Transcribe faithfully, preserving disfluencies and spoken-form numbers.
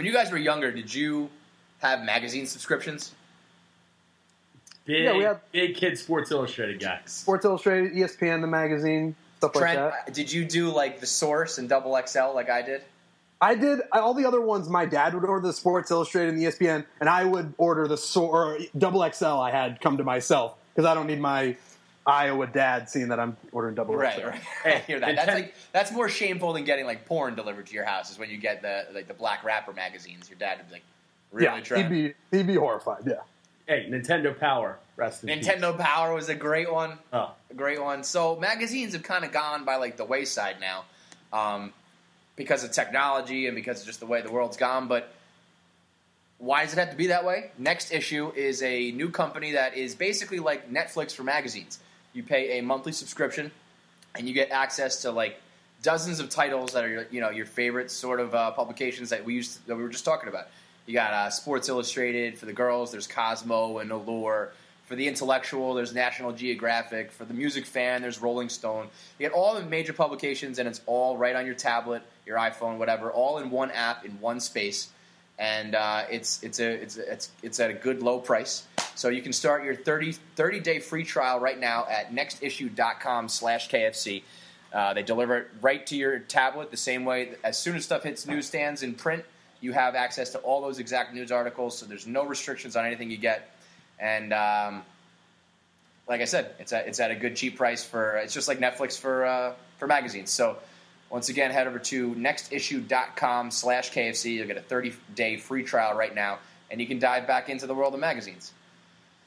When you guys were younger, did you have magazine subscriptions? Big, yeah, we had big kid Sports Illustrated guy. Sports Illustrated, E S P N, the magazine, stuff Trent, like that. Did you do like The Source and Double X L like I did? I did all the other ones. My dad would order the Sports Illustrated and the E S P N, and I would order the Source, Double X L. I had come to myself because I don't need my Iowa dad seeing that I'm ordering Double X L. Right, right. I hear that. That's like that's more shameful than getting like porn delivered to your house. Is when you get the like the black rapper magazines. Your dad would be like, really yeah, trying. He'd be he'd be horrified. Yeah. Hey, Nintendo Power. Rest in peace. Nintendo Power was a great one. Oh. A great one. So magazines have kind of gone by like the wayside now. Um, Because of technology and because of just the way the world's gone. But why does it have to be that way? Next Issue is a new company that is basically like Netflix for magazines. You pay a monthly subscription, and you get access to like dozens of titles that are you know your favorite sort of uh, publications that we used to, that we were just talking about. You got uh, Sports Illustrated for the girls. There's Cosmo and Allure. For the intellectual, there's National Geographic. For the music fan, there's Rolling Stone. You get all the major publications, and it's all right on your tablet, your iPhone, whatever, all in one app, in one space. And uh, it's it's a it's a, it's it's at a good low price. So you can start your thirty, thirty-day free trial right now at next issue dot com slash K F C. Uh, they deliver it right to your tablet the same way. As soon as stuff hits newsstands in print, you have access to all those exact news articles, so there's no restrictions on anything you get. And um, like I said, it's at, it's at a good cheap price for it's just like Netflix for uh, for magazines. So once again, head over to next issue dot com slash K F C. You'll get a thirty-day free trial right now, and you can dive back into the world of magazines.